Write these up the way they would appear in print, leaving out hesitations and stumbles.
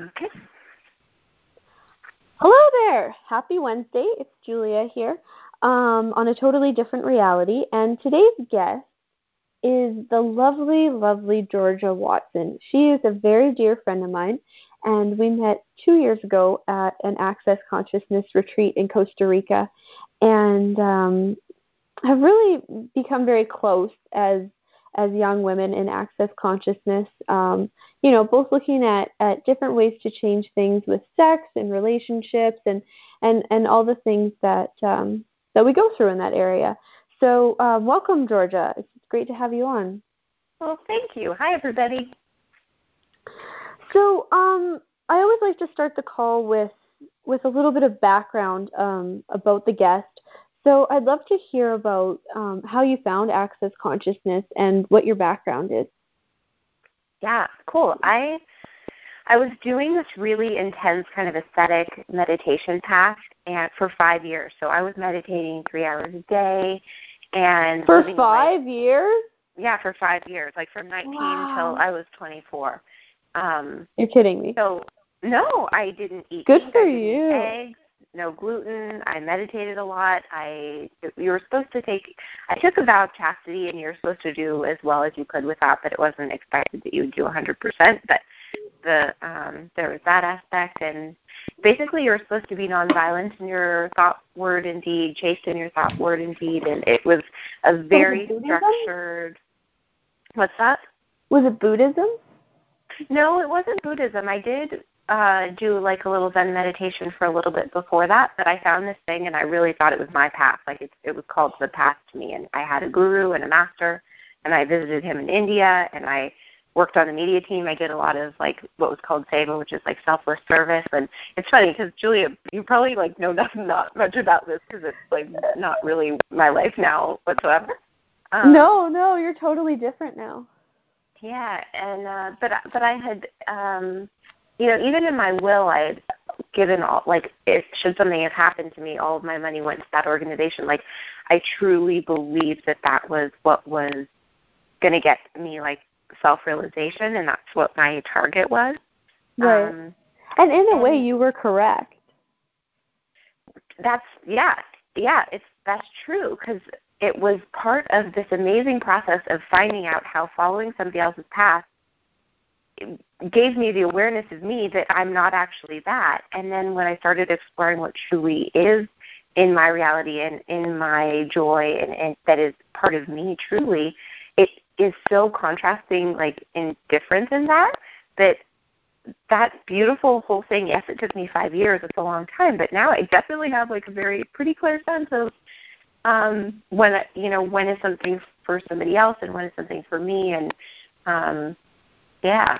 Okay. Hello there. Happy Wednesday. It's Julia here on a totally different reality. And today's guest is the lovely, lovely Georgia Watson. She is a very dear friend of mine, and we met 2 years ago at an Access Consciousness retreat in Costa Rica, and have really become very close as young women in Access Consciousness, you know, both looking at different ways to change things with sex and relationships and all the things that we go through in that area. So welcome, Georgia. It's great to have you on. Well, thank you. Hi, everybody. So I always like to start the call with a little bit of background about the guest. So I'd love to hear about how you found Access Consciousness and what your background is. Yeah, cool. I was doing this really intense kind of ascetic meditation path for 5 years. So I was meditating 3 hours a day. And for 5 years? Yeah, for 5 years, like from 19 till I was 24. You're kidding me. So no, I didn't eat. Good for you. Eggs. No gluten. I meditated a lot. I took a vow of chastity, and you're supposed to do as well as you could without, but it wasn't expected that you would do 100%. But there was that aspect, and basically you're supposed to be nonviolent in your thought, word, and deed, chaste in your thought, word, and deed, and it was a very structured. What's that? Was it Buddhism? No, it wasn't Buddhism. I did do like a little Zen meditation for a little bit before that, but I found this thing and I really thought it was my path. Like it was called the path to me, and I had a guru and a master, and I visited him in India, and I worked on the media team. I did a lot of like what was called Sable, which is like selfless service. And it's funny because Julia, you probably like know not much about this because it's like not really my life now whatsoever. No, you're totally different now. Yeah, and but I had you know, even in my will, I had given all, like, if should something have happened to me, all of my money went to that organization. Like, I truly believed that was what was going to get me, like, self-realization, and that's what my target was. Right. And in a way, you were correct. That's true, because it was part of this amazing process of finding out how following somebody else's path gave me the awareness of me that I'm not actually that. And then when I started exploring what truly is in my reality and in my joy and that is part of me truly, it is so contrasting, like, indifference in that beautiful whole thing. Yes, it took me 5 years. It's a long time. But now I definitely have, like, a very pretty clear sense of when is something for somebody else and when is something for me. And, yeah.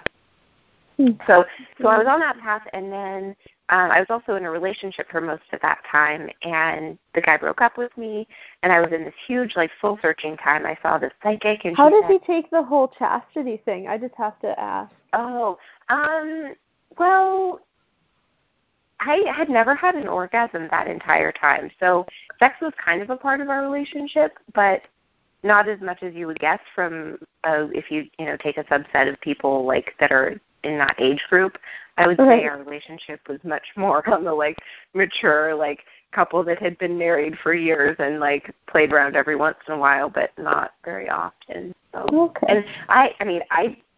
So I was on that path, and then I was also in a relationship for most of that time, and the guy broke up with me, and I was in this huge, like, soul-searching time. I saw this psychic. And how did he take the whole chastity thing? I just have to ask. Oh, well, I had never had an orgasm that entire time, so sex was kind of a part of our relationship, but not as much as you would guess from if you know, take a subset of people, like, that are in that age group. I would say our relationship was much more on the, like, mature, like, couple that had been married for years and, like, played around every once in a while, but not very often. So. Okay. And I mean,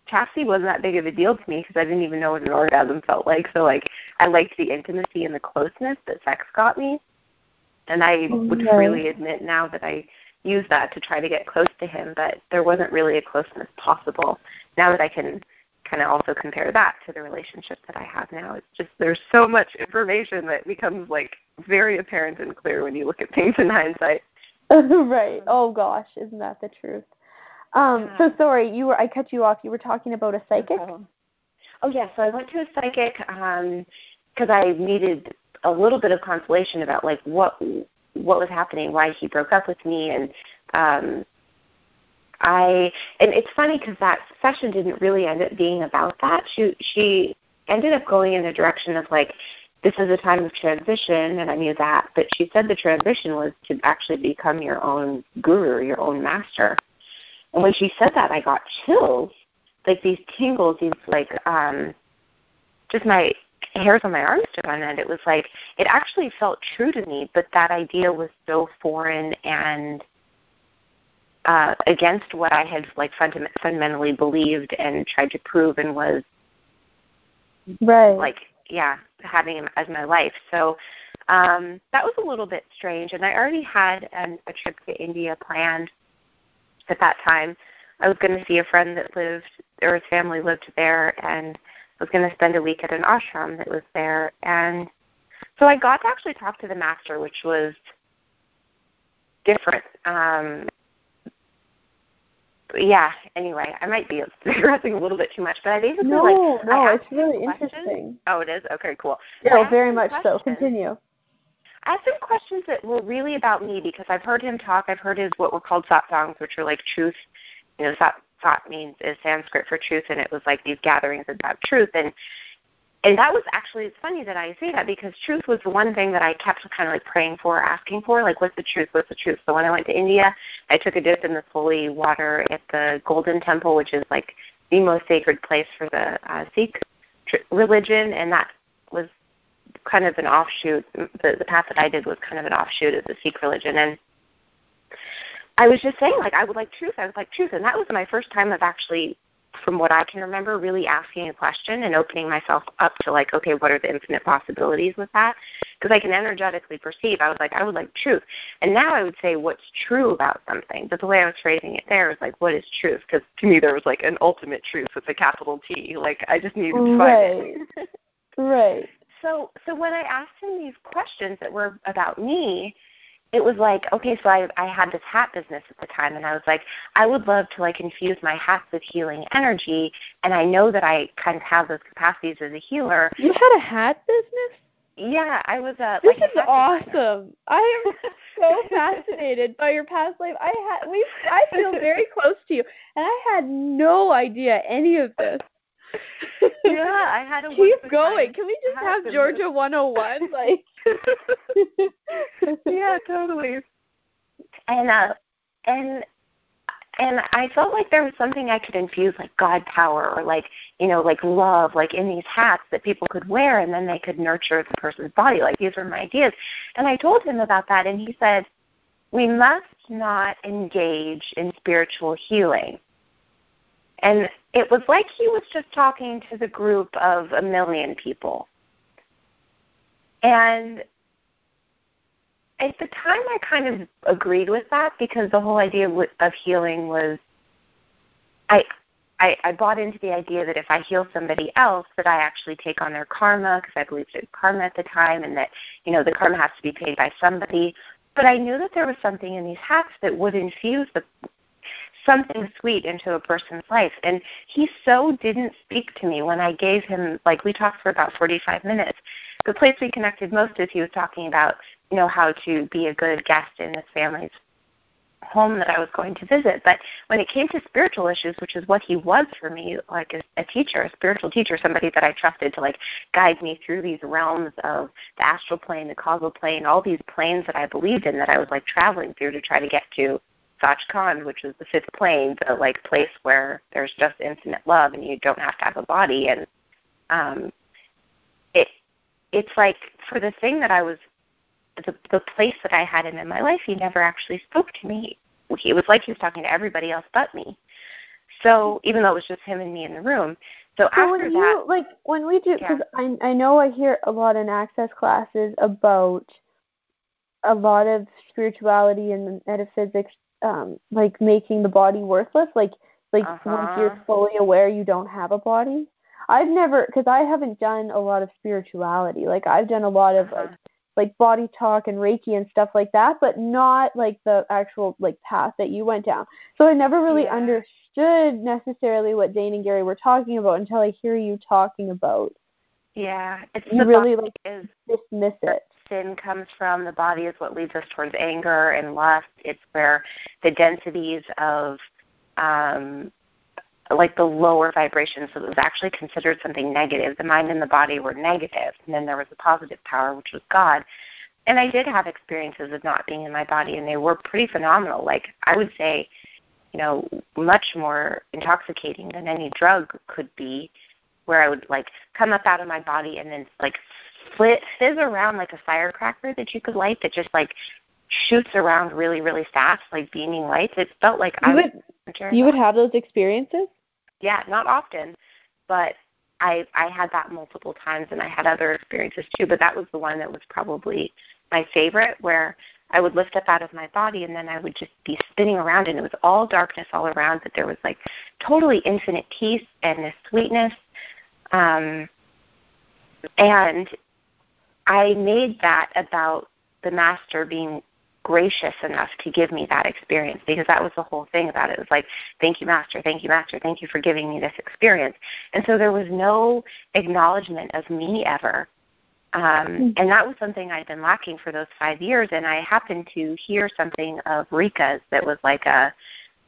chastity wasn't that big of a deal to me because I didn't even know what an orgasm felt like. So, like, I liked the intimacy and the closeness that sex got me. And I would freely admit now that I use that to try to get close to him, but there wasn't really a closeness possible. Now that I can kind of also compare that to the relationship that I have now, it's just there's so much information that becomes, like, very apparent and clear when you look at things in hindsight. Right. Oh, gosh, isn't that the truth? So, sorry, I cut you off. You were talking about a psychic? Oh, yeah, so I went to a psychic because I needed a little bit of consolation about, like, what was happening, why he broke up with me, and and it's funny because that session didn't really end up being about that. She ended up going in the direction of, like, this is a time of transition, and I knew that, but she said the transition was to actually become your own guru, your own master. And when she said that, I got chills, like these tingles, these, like, just my hairs on my arms stood on end. It was like, it actually felt true to me, but that idea was so foreign and against what I had like fundamentally believed and tried to prove and was having as my life. So that was a little bit strange. And I already had a trip to India planned at that time. I was going to see a friend that lived, or his family lived there, and I was going to spend a week at an ashram that was there. And so I got to actually talk to the master, which was different. Anyway, I might be digressing a little bit too much, but I basically it's really interesting. Oh, it is? Okay, cool. Yeah, very much so. Continue. I have some questions that were really about me because I've heard him talk. I've heard his what were called satsangs, which are like truth. You know, sat means is Sanskrit for truth, and it was like these gatherings about truth. And that was actually, it's funny that I say that because truth was the one thing that I kept kind of like praying for, asking for, like what's the truth? So when I went to India, I took a dip in the holy water at the Golden Temple, which is like the most sacred place for the Sikh religion, and that was kind of an offshoot. The path that I did was kind of an offshoot of the Sikh religion, and I was just saying, like, I would like truth, and that was my first time of actually, from what I can remember, really asking a question and opening myself up to, like, okay, what are the infinite possibilities with that? Because I can energetically perceive. I was like, I would like truth. And now I would say what's true about something. But the way I was phrasing it there was, like, what is truth? Because to me there was, like, an ultimate truth with a capital T. Like, I just needed to find it. Right. So when I asked him these questions that were about me, it was like, okay, so I had this hat business at the time, and I was like, I would love to, like, infuse my hats with healing energy, and I know that I kind of have those capacities as a healer. You had a hat business? Yeah, I was a... This is awesome. I am so fascinated by your past life. I feel very close to you, and I had no idea any of this. Yeah, I had a... Keep going. Can we just have Georgia 101? Like, yeah, totally. And I felt like there was something I could infuse, like God power or like, you know, like love, like in these hats that people could wear, and then they could nurture the person's body. Like, these were my ideas. And I told him about that, and he said, we must not engage in spiritual healing. And it was like he was just talking to the group of 1 million people. And at the time, I kind of agreed with that because the whole idea of healing was, I bought into the idea that if I heal somebody else, that I actually take on their karma, because I believed in karma at the time, and that, you know, the karma has to be paid by somebody. But I knew that there was something in these hats that would infuse something sweet into a person's life. And he so didn't speak to me when I gave him, like, we talked for about 45 minutes. The place we connected most is he was talking about, you know, how to be a good guest in this family's home that I was going to visit. But when it came to spiritual issues, which is what he was for me, like a teacher, a spiritual teacher, somebody that I trusted to, like, guide me through these realms of the astral plane, the causal plane, all these planes that I believed in that I was, like, traveling through to try to get to Satch Khan, which was the 5th plane, the, like, place where there's just infinite love and you don't have to have a body. And it's like, for the thing that I was, the place that I had him in my life, he never actually spoke to me. It was like he was talking to everybody else but me. So even though it was just him and me in the room. So after that, I know I hear a lot in Access classes about a lot of spirituality and metaphysics, like making the body worthless, like once you're fully aware you don't have a body. I've never, because I haven't done a lot of spirituality. Like, I've done a lot of like body talk and Reiki and stuff like that, but not like the actual like path that you went down. So I never really understood necessarily what Dane and Gary were talking about until I hear you talking about. Yeah, it's you really like is dismiss it. Sin comes from the body is what leads us towards anger and lust. It's where the densities of like the lower vibrations, so it was actually considered something negative. The mind and the body were negative, and then there was the positive power, which was God. And I did have experiences of not being in my body, and they were pretty phenomenal. Like, I would say, you know, much more intoxicating than any drug could be. where I would like come up out of my body and then like fizz around like a firecracker that you could light that just like shoots around really, really fast, like beaming lights. It felt like you would have those experiences? Yeah, not often, but I had that multiple times, and I had other experiences too, but that was the one that was probably my favorite, where I would lift up out of my body and then I would just be spinning around, and it was all darkness all around, but there was like totally infinite peace and this sweetness. And I made that about the master being gracious enough to give me that experience, because that was the whole thing about it. It was like, thank you, Master, thank you for giving me this experience. And so there was no acknowledgement of me ever. And that was something I'd been lacking for those 5 years, and I happened to hear something of Rika's that was like a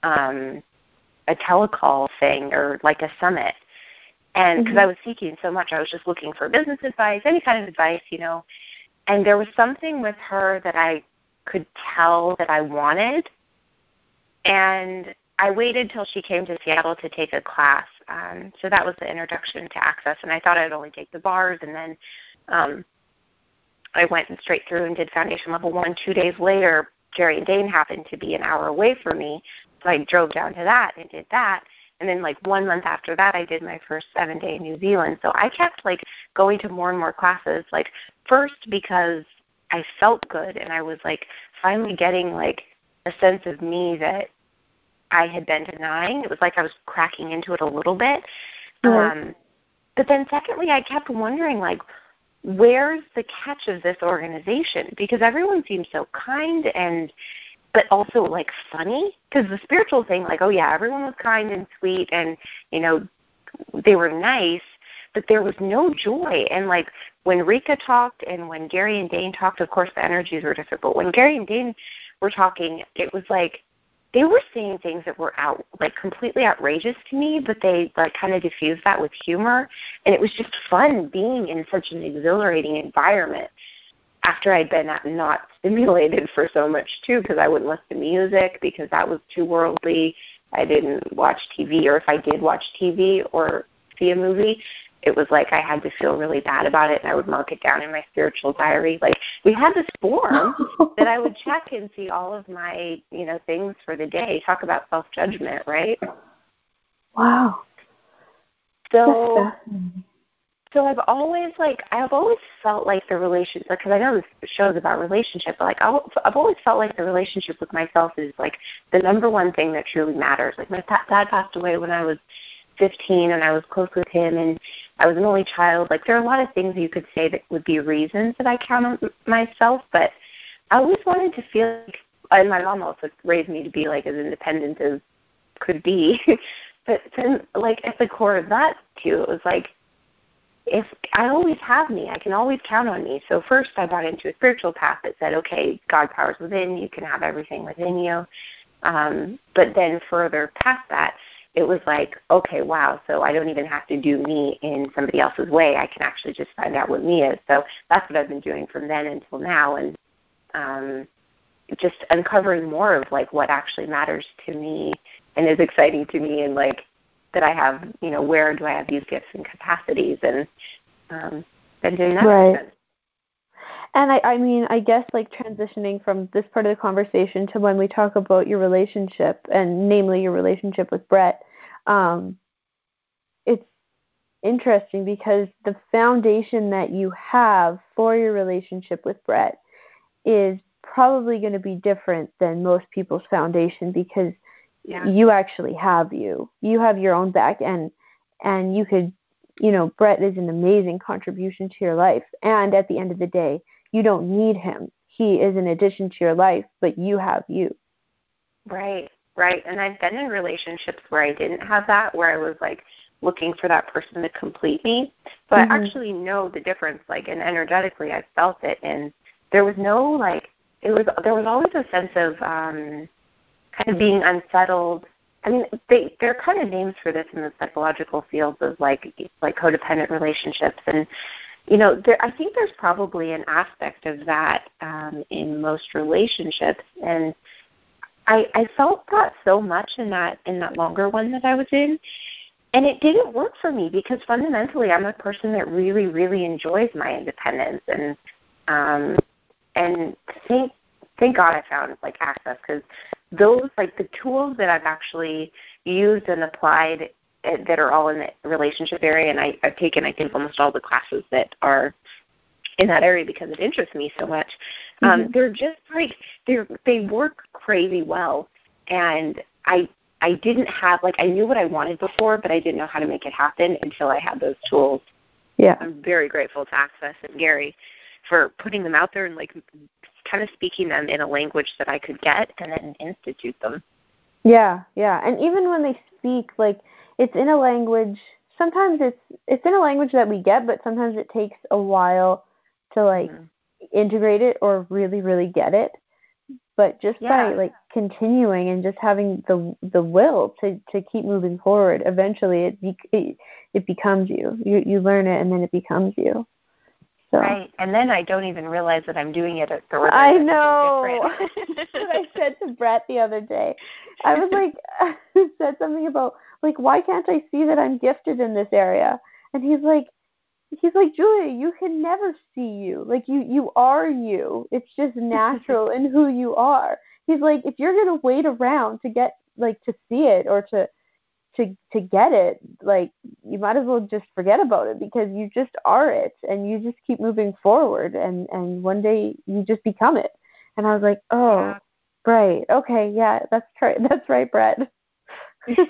telecall thing or like a summit. And because I was seeking so much, I was just looking for business advice, any kind of advice, you know. And there was something with her that I could tell that I wanted. And I waited till she came to Seattle to take a class. So that was the introduction to Access. And I thought I would only take the BARS. And then I went straight through and did Foundation Level 1. 2 days later, Jerry and Dane happened to be an hour away from me. So I drove down to that and did that. And then, like, 1 month after that, I did my first 7-day in New Zealand. So I kept, like, going to more and more classes, like, first because I felt good and I was, like, finally getting, like, a sense of me that I had been denying. It was like I was cracking into it a little bit. But then, secondly, I kept wondering, like, where's the catch of this organization? Because everyone seems so kind and but also, like, funny, because the spiritual thing, like, oh, yeah, everyone was kind and sweet and, you know, they were nice, but there was no joy. And, like, when Rika talked and when Gary and Dane talked, of course, the energies were different, but when Gary and Dane were talking, it was like they were saying things that were, completely outrageous to me, but they, like, kind of diffused that with humor, and it was just fun being in such an exhilarating environment after I'd been not stimulated for so much, too, because I wouldn't listen to music because that was too worldly. I didn't watch TV, or if I did watch TV or see a movie, it was like I had to feel really bad about it, and I would mark it down in my spiritual diary. Like, we had this form that I would check and see all of my, you know, things for the day. Talk about self-judgment, right? Wow. So I've always felt like the relationship, because I know this show's about relationship, but like I've always felt like the relationship with myself is like the number one thing that truly matters. Like my dad passed away when I was 15, and I was close with him, and I was an only child. Like there are a lot of things you could say that would be reasons that I count on myself, but I always wanted to feel like, and my mom also raised me to be like as independent as could be, but then like at the core of that too, it was like, if I always have me, I can always count on me. So first I got into a spiritual path that said, okay, God powers within, you can have everything within you. But then further past that, it was like, okay, wow, so I don't even have to do me in somebody else's way. I can actually just find out what me is. So that's what I've been doing from then until now, and just uncovering more of, like, what actually matters to me and is exciting to me, and, like, that I have, you know, where do I have these gifts and capacities, and been doing that. Right. And I mean, I guess like transitioning from this part of the conversation to when we talk about your relationship, and namely your relationship with Brett, it's interesting because the foundation that you have for your relationship with Brett is probably going to be different than most people's foundation, because yeah. You actually have you have your own back, and you could, you know, Brett is an amazing contribution to your life. And at the end of the day, you don't need him. He is an addition to your life, but you have you. Right, right. And I've been in relationships where I didn't have that, where I was like looking for that person to complete me. But I actually know the difference, like, and energetically I felt it. And there was no, like, there was always a sense of, kind of being unsettled. I mean, there are kind of names for this in the psychological fields of like codependent relationships, and you know, I think there's probably an aspect of that in most relationships, and I felt that so much in that longer one that I was in, And it didn't work for me because fundamentally I'm a person that really, really enjoys my independence. And thank God I found like Access, because those, like the tools that I've actually used and applied that are all in the relationship area, and I've taken, I think, almost all the classes that are in that area because it interests me so much. They're just like, they work crazy well. And I didn't have, like, I knew what I wanted before, but I didn't know how to make it happen until I had those tools. Yeah. I'm very grateful to Access and Gary for putting them out there and, like, kind of speaking them in a language that I could get and then institute them. Yeah. And even when they speak, like, it's in a language, sometimes it's in a language that we get, but sometimes it takes a while to, like, integrate it or really, really get it. But just by, like, continuing and just having the will to keep moving forward, eventually it becomes you. You learn it, and then it becomes you. So. Right. And then I don't even realize that I'm doing it at the rate. I know. That's what I said to Brett the other day. I was like, I said something about, like, why can't I see that I'm gifted in this area? And he's like, Julia, you can never see you. Like, you are you. It's just natural in who you are. He's like, if you're going to wait around to get, like, to see it or to get it, like, you might as well just forget about it, because you just are it, and you just keep moving forward, and one day you just become it. And I was like, oh, right. Okay. Yeah, that's right, Brett. So,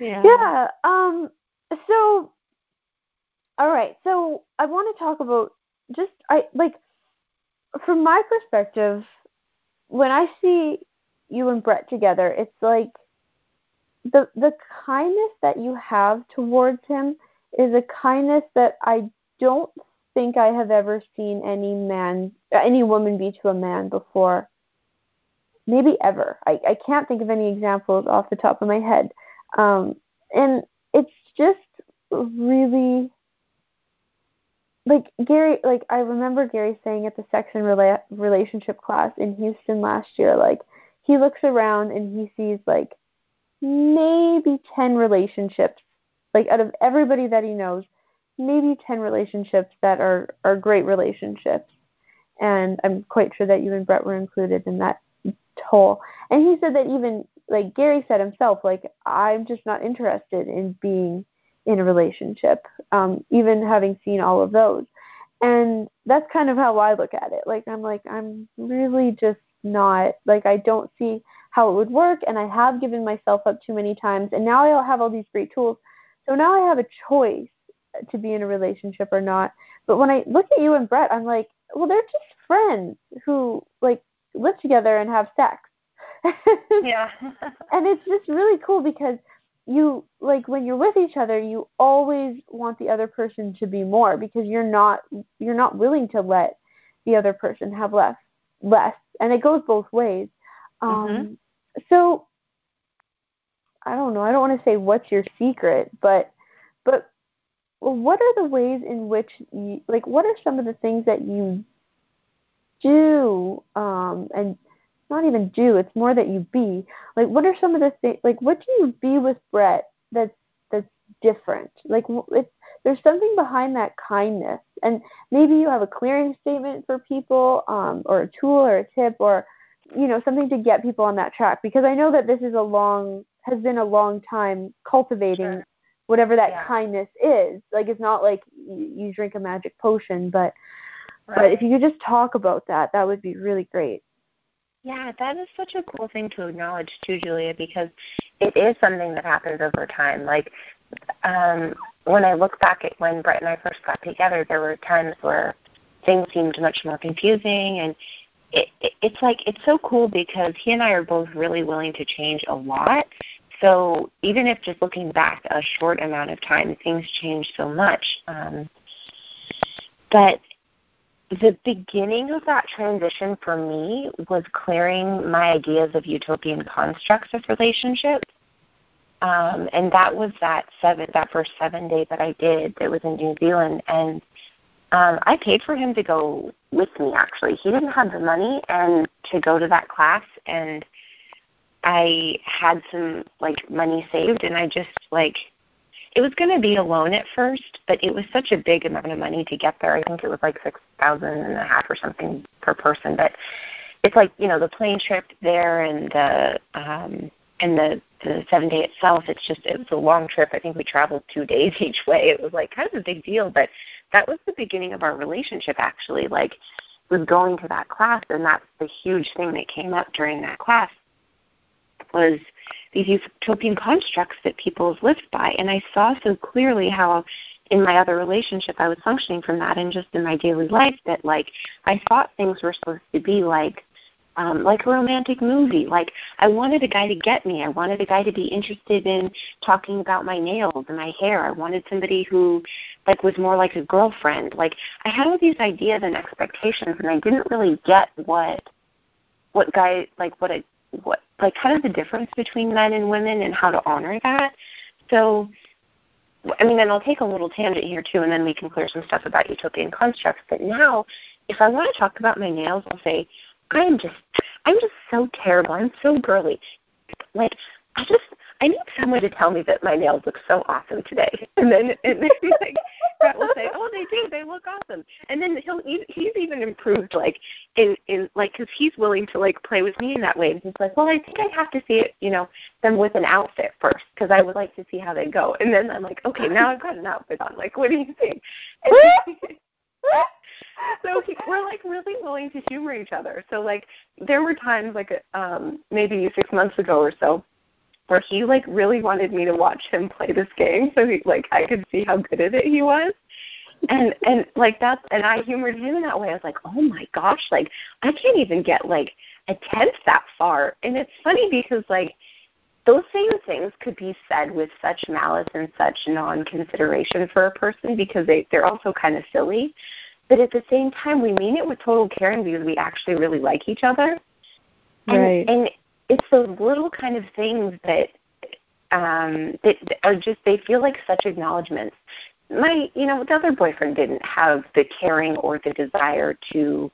yeah. So, all right. So I want to talk about just, from my perspective, when I see you and Brett together, it's like the kindness that you have towards him is a kindness that I don't think I have ever seen any woman be to a man before. Maybe ever. I can't think of any examples off the top of my head. And it's just really, like, Gary, like, I remember Gary saying at the sex and relationship class in Houston last year, like, he looks around and he sees, like, maybe 10 relationships, like, out of everybody that he knows, maybe 10 relationships that are great relationships. And I'm quite sure that you and Brett were included in that toll. And he said that even, like, Gary said himself, like, I'm just not interested in being in a relationship, even having seen all of those. And that's kind of how I look at it. Like, I'm like, I'm really just not, like, I don't see how it would work, and I have given myself up too many times, and now I have all these great tools. So now I have a choice to be in a relationship or not. But when I look at you and Brett, I'm like, well, they're just friends who, like, live together and have sex. Yeah. And it's just really cool because you, like, when you're with each other, you always want the other person to be more, because you're not willing to let the other person have less. And it goes both ways. So I don't know. I don't want to say what's your secret, but what are the ways in which you, like, what are some of the things that you do, and not even do, it's more that you be, like, what are some of the things, like, what do you be with Brett that's different? Like, there's something behind that kindness, and maybe you have a clearing statement for people, or a tool or a tip, or, you know, something to get people on that track, because I know that this is has been a long time cultivating whatever that kindness is. Like, it's not like you drink a magic potion, but if you could just talk about that, that would be really great. Yeah, that is such a cool thing to acknowledge too, Julia, because it is something that happens over time. Like, when I look back at when Brett and I first got together, there were times where things seemed much more confusing, and it's like, it's so cool because he and I are both really willing to change a lot. So even if just looking back a short amount of time, things change so much. But the beginning of that transition for me was clearing my ideas of utopian constructs of relationships. And that was that first 7-day that I did that was in New Zealand. And I paid for him to go with me, actually. He didn't have the money to go to that class. And I had some, like, money saved, and I just, like, it was going to be a loan at first, but it was such a big amount of money to get there. I think it was, like, $6,500 or something per person. But it's, like, you know, the plane trip there and the 7-day itself, it's just, it was a long trip. I think we traveled 2 days each way. It was, like, kind of a big deal. But that was the beginning of our relationship, actually, like, was going to that class, and that's the huge thing that came up during that class, was these utopian constructs that people have lived by. And I saw so clearly how in my other relationship I was functioning from that, and just in my daily life, that, like, I thought things were supposed to be like a romantic movie. Like, I wanted a guy to get me. I wanted a guy to be interested in talking about my nails and my hair. I wanted somebody who, like, was more like a girlfriend. Like, I had all these ideas and expectations, and I didn't really get what guy, like, what like, kind of the difference between men and women and how to honor that. So, I mean, and I'll take a little tangent here, too, and then we can clear some stuff about utopian constructs. But now, if I want to talk about my nails, I'll say, I'm just so terrible. I'm so girly. Like, I need someone to tell me that my nails look so awesome today. And then like, Brett will say, oh, they do. They look awesome. And then he's even improved, like, in like, because he's willing to, like, play with me in that way. And he's like, well, I think I have to see it, you know, them with an outfit first, because I would like to see how they go. And then I'm like, okay, now I've got an outfit on. Like, what do you think? And so we're, like, really willing to humor each other. So, like, there were times, like, maybe 6 months ago or so, where he, like, really wanted me to watch him play this game so he, like, I could see how good at it he was. And like, that's, and I humored him in that way. I was like, oh, my gosh, like, I can't even get, like, a tenth that far. And it's funny because, like, those same things could be said with such malice and such non-consideration for a person, because they're also kind of silly. But at the same time, we mean it with total care, and because we actually really like each other. Right. And it's those little kind of things that that are just, they feel like such acknowledgments. My, you know, the other boyfriend didn't have the caring or the desire to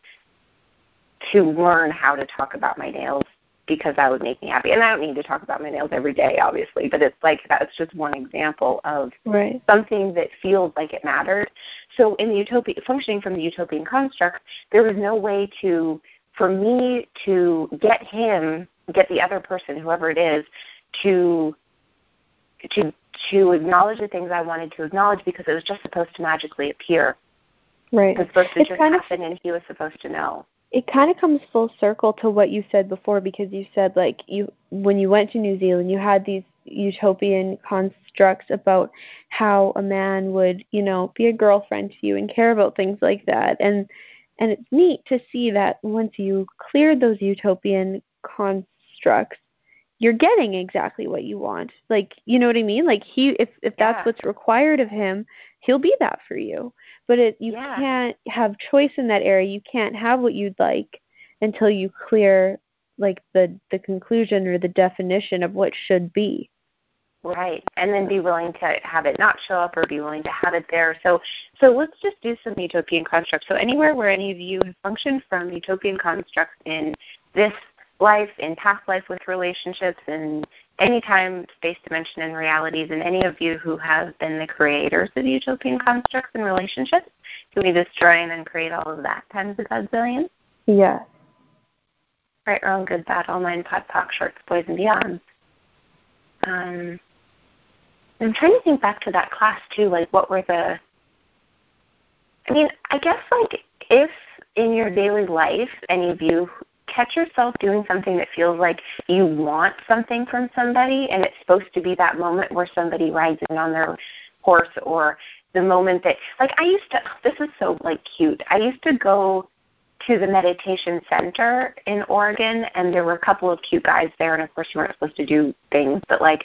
learn how to talk about my nails, because that would make me happy. And I don't need to talk about my nails every day, obviously, but it's like, that's just one example of right. Something that feels like it mattered. So in the utopia, functioning from the utopian construct, there was no way for me to get the other person, whoever it is, to acknowledge the things I wanted to acknowledge, because it was just supposed to magically appear. Right. It was supposed to just happen, and he was supposed to know. It kind of comes full circle to what you said before, because you said, like, when you went to New Zealand, you had these utopian constructs about how a man would, you know, be a girlfriend to you and care about things like that. And it's neat to see that once you cleared those utopian constructs, you're getting exactly what you want. Like, you know what I mean? Like, if that's what's required of him, he'll be that for you. But you can't have choice in that area. You can't have what you'd like until you clear, like, the conclusion or the definition of what should be. Right. And then be willing to have it not show up, or be willing to have it there. So let's just do some utopian constructs. So anywhere where any of you have functioned from utopian constructs in this life, in past life with relationships, and any time, space, dimension, and realities, and any of you who have been the creators of utopian constructs and relationships, can we destroy and then create all of that times a godzillion? Yes. Right, wrong, good, bad, all nine, pot, pock, shorts, boys, and beyond. I'm trying to think back to that class, too, like, what were the... I mean, I guess, like, if in your daily life any of you catch yourself doing something that feels like you want something from somebody, and it's supposed to be that moment where somebody rides in on their horse, or the moment that, like, this is so, like, cute. I used to go to the meditation center in Oregon, and there were a couple of cute guys there, and of course you weren't supposed to do things, but, like,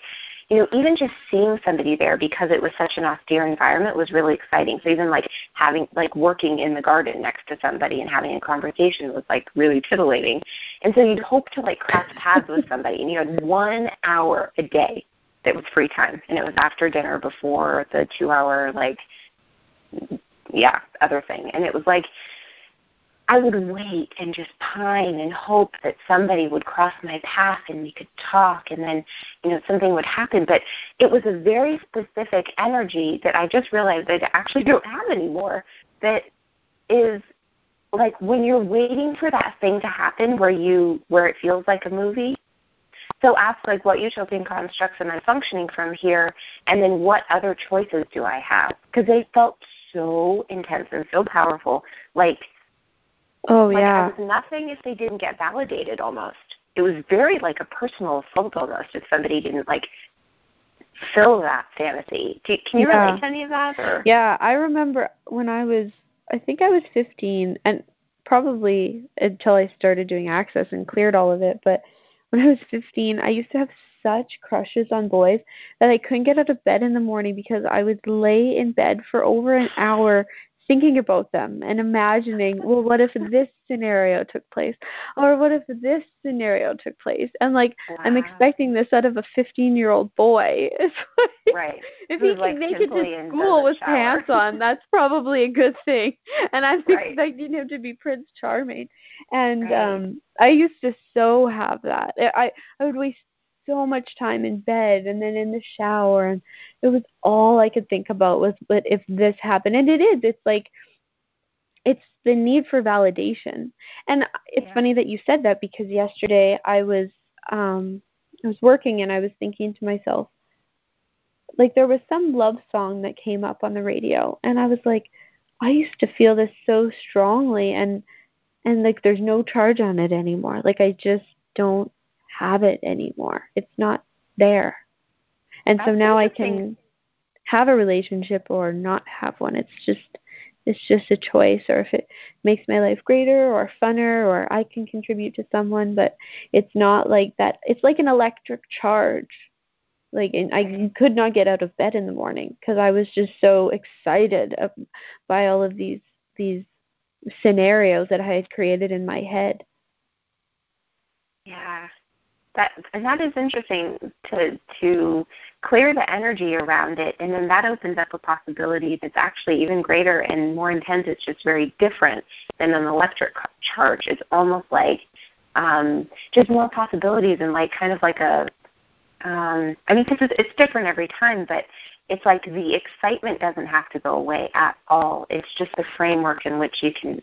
you know, even just seeing somebody there, because it was such an austere environment, was really exciting. So even, like, having, like, working in the garden next to somebody and having a conversation was, like, really titillating. And so you'd hope to, like, cross paths with somebody, and you had 1 hour a day that was free time, and it was after dinner, before the 2-hour, like, other thing. And it was like, I would wait and just pine and hope that somebody would cross my path and we could talk and then, you know, something would happen. But it was a very specific energy that I just realized I actually don't have anymore, that is like when you're waiting for that thing to happen where it feels like a movie. So ask like what utopian constructs am I functioning from here, and then what other choices do I have? Because they felt so intense and so powerful. I was nothing if they didn't get validated almost. It was very like a personal assault almost if somebody didn't like fill that fantasy. Can you relate to any of that? Or? Yeah, I remember when I think I was 15 and probably until I started doing Access and cleared all of it, but when I was 15, I used to have such crushes on boys that I couldn't get out of bed in the morning because I would lay in bed for over an hour thinking about them and imagining, well, what if this scenario took place? Or what if this scenario took place? And, like, wow. I'm expecting this out of a 15-year-old boy. It's like, right. If he can make it to school with pants on, that's probably a good thing. And I'm expecting him to be Prince Charming. And I used to so have that. I would waste so much time in bed and then in the shower, and it was all I could think about was, but if this happened, and it's the need for validation. And it's funny that you said that, because yesterday I was working and I was thinking to myself, like, there was some love song that came up on the radio, and I was like, I used to feel this so strongly, and like there's no charge on it anymore. Like, I just don't have it anymore. It's not there. And that's so now I can have a relationship or not have one. It's just a choice, or if it makes my life greater or funner, or I can contribute to someone. But it's not like that. It's like an electric charge. Like, and I could not get out of bed in the morning because I was just so excited by all of these scenarios that I had created in my head. Yeah. That is interesting to clear the energy around it, and then that opens up a possibility that's actually even greater and more intense. It's just very different than an electric charge. It's almost like just more possibilities, and like kind of like a because it's different every time, but it's like the excitement doesn't have to go away at all. It's just the framework in which you can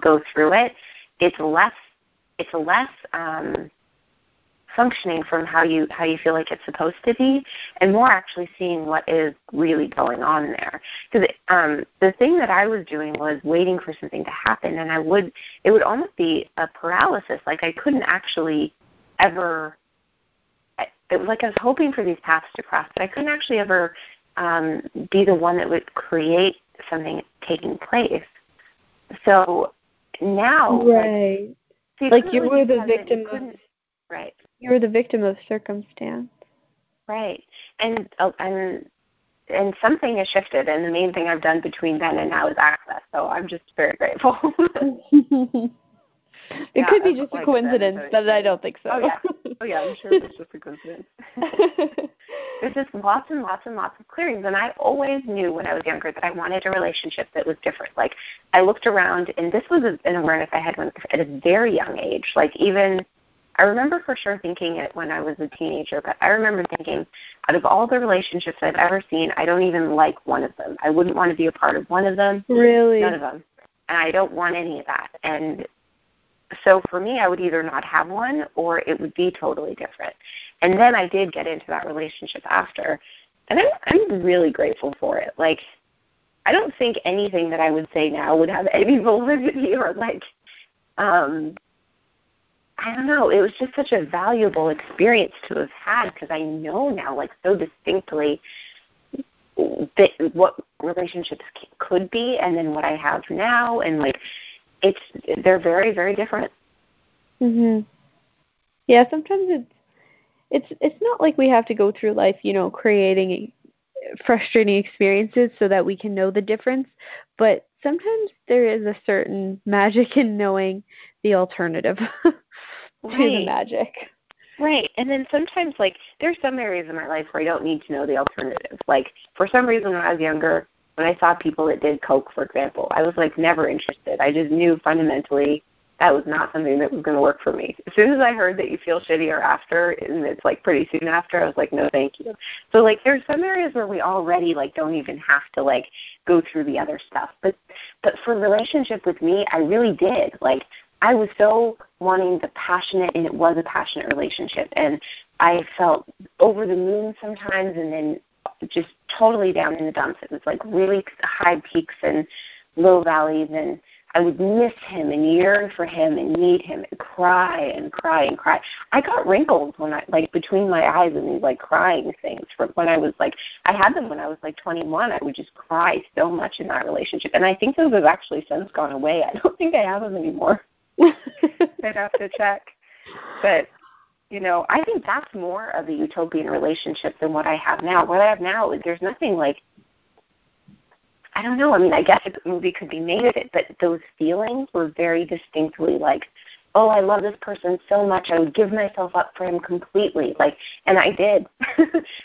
go through it. It's less functioning from how you feel like it's supposed to be, and more actually seeing what is really going on there. Because the thing that I was doing was waiting for something to happen, and it would almost be a paralysis. Like, I couldn't actually ever. It was like I was hoping for these paths to cross, but I couldn't actually ever be the one that would create something taking place. So now, like you were the victim of. Right. You were the victim of circumstance. Right. And something has shifted, and the main thing I've done between then and now is Access, so I'm just very grateful. It could be just a coincidence, but I don't think so. Oh yeah, I'm sure it's just a coincidence. There's just lots and lots and lots of clearings, and I always knew when I was younger that I wanted a relationship that was different. Like, I looked around, and this was an awareness I had at a very young age. Like, even... I remember for sure thinking it when I was a teenager, but I remember thinking, out of all the relationships I've ever seen, I don't even like one of them. I wouldn't want to be a part of one of them. Really? None of them. And I don't want any of that. And so for me, I would either not have one, or it would be totally different. And then I did get into that relationship after. And I'm really grateful for it. Like, I don't think anything that I would say now would have any validity, or like... I don't know. It was just such a valuable experience to have had, because I know now, like, so distinctly that what relationships could be, and then what I have now, and like they're very, very different. Mhm. Yeah. Sometimes it's not like we have to go through life, you know, creating frustrating experiences so that we can know the difference, but sometimes there is a certain magic in knowing the alternative to the magic. Right. And then sometimes, like, there's some areas in my life where I don't need to know the alternative. Like, for some reason when I was younger, when I saw people that did coke, for example, I was like never interested. I just knew fundamentally that was not something that was going to work for me. As soon as I heard that you feel shitty or after, and it's like pretty soon after, I was like, no, thank you. So like there's some areas where we already like don't even have to like go through the other stuff. But for relationship with me, I really did. Like I was so wanting the passionate, and it was a passionate relationship. And I felt over the moon sometimes and then just totally down in the dumps. It was like really high peaks and low valleys, and I would miss him and yearn for him and need him and cry. I got wrinkles when I, like, between my eyes and these, like, crying things from when I was, like, I had them when I was, like, 21. I would just cry so much in that relationship. And I think those have actually since gone away. I don't think I have them anymore. I'd have to check. But, you know, I think that's more of a utopian relationship than what I have now. What I have now is there's nothing, like, I don't know. I mean, I guess a movie could be made of it, but those feelings were very distinctly like, oh, I love this person so much. I would give myself up for him completely. Like, and I did.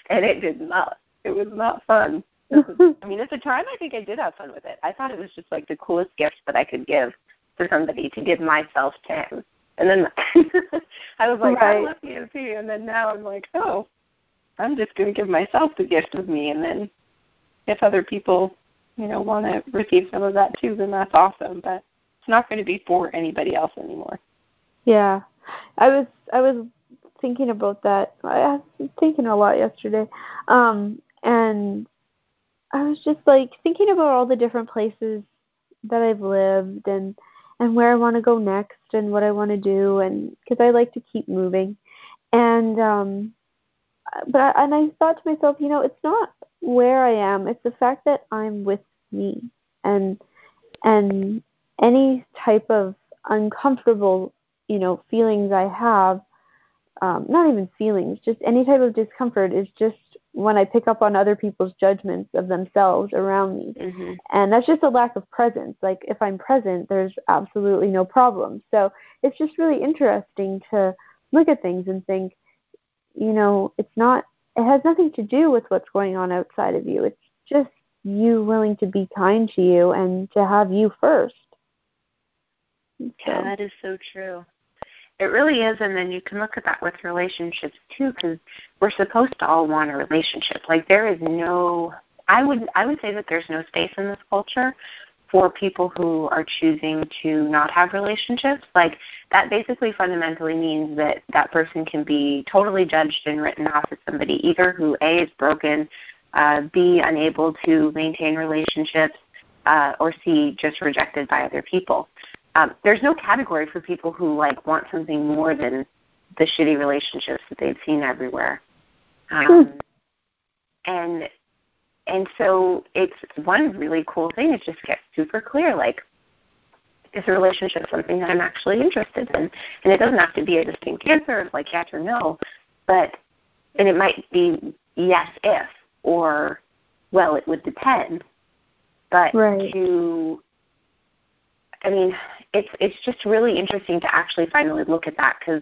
And it did not. It was not fun. I mean, at the time, I think I did have fun with it. I thought it was just like the coolest gift that I could give to somebody, to give myself to him. And then I was like, right. I love you too. And then now I'm like, oh, I'm just going to give myself the gift of me. And then if other people, you know, want to receive some of that too, then that's awesome. But it's not going to be for anybody else anymore. Yeah, I was thinking about that. I was thinking a lot yesterday, and I was just like thinking about all the different places that I've lived and where I want to go next and what I want to do, and because I like to keep moving, and I thought to myself, you know, it's not where I am, it's the fact that I'm with me, and any type of uncomfortable, you know, feelings I have, not even feelings, just any type of discomfort is just when I pick up on other people's judgments of themselves around me. Mm-hmm. And that's just a lack of presence. Like if I'm present, there's absolutely no problem. So it's just really interesting to look at things and think, you know, it's not, it has nothing to do with what's going on outside of you. It's just you willing to be kind to you and to have you first. So. Yeah, that is so true. It really is, and then you can look at that with relationships too, because we're supposed to all want a relationship. Like there is no, I would say that there's no space in this culture for people who are choosing to not have relationships. Like that basically fundamentally means that that person can be totally judged and written off as somebody either who A, is broken, B, unable to maintain relationships, or C, just rejected by other people. There's no category for people who like want something more than the shitty relationships that they've seen everywhere. And so it's one really cool thing is just get super clear, like, is a relationship something that I'm actually interested in? And it doesn't have to be a distinct answer of like yes or no, but, and it might be yes if, or, well, it would depend. But right. I mean, it's just really interesting to actually finally look at that, because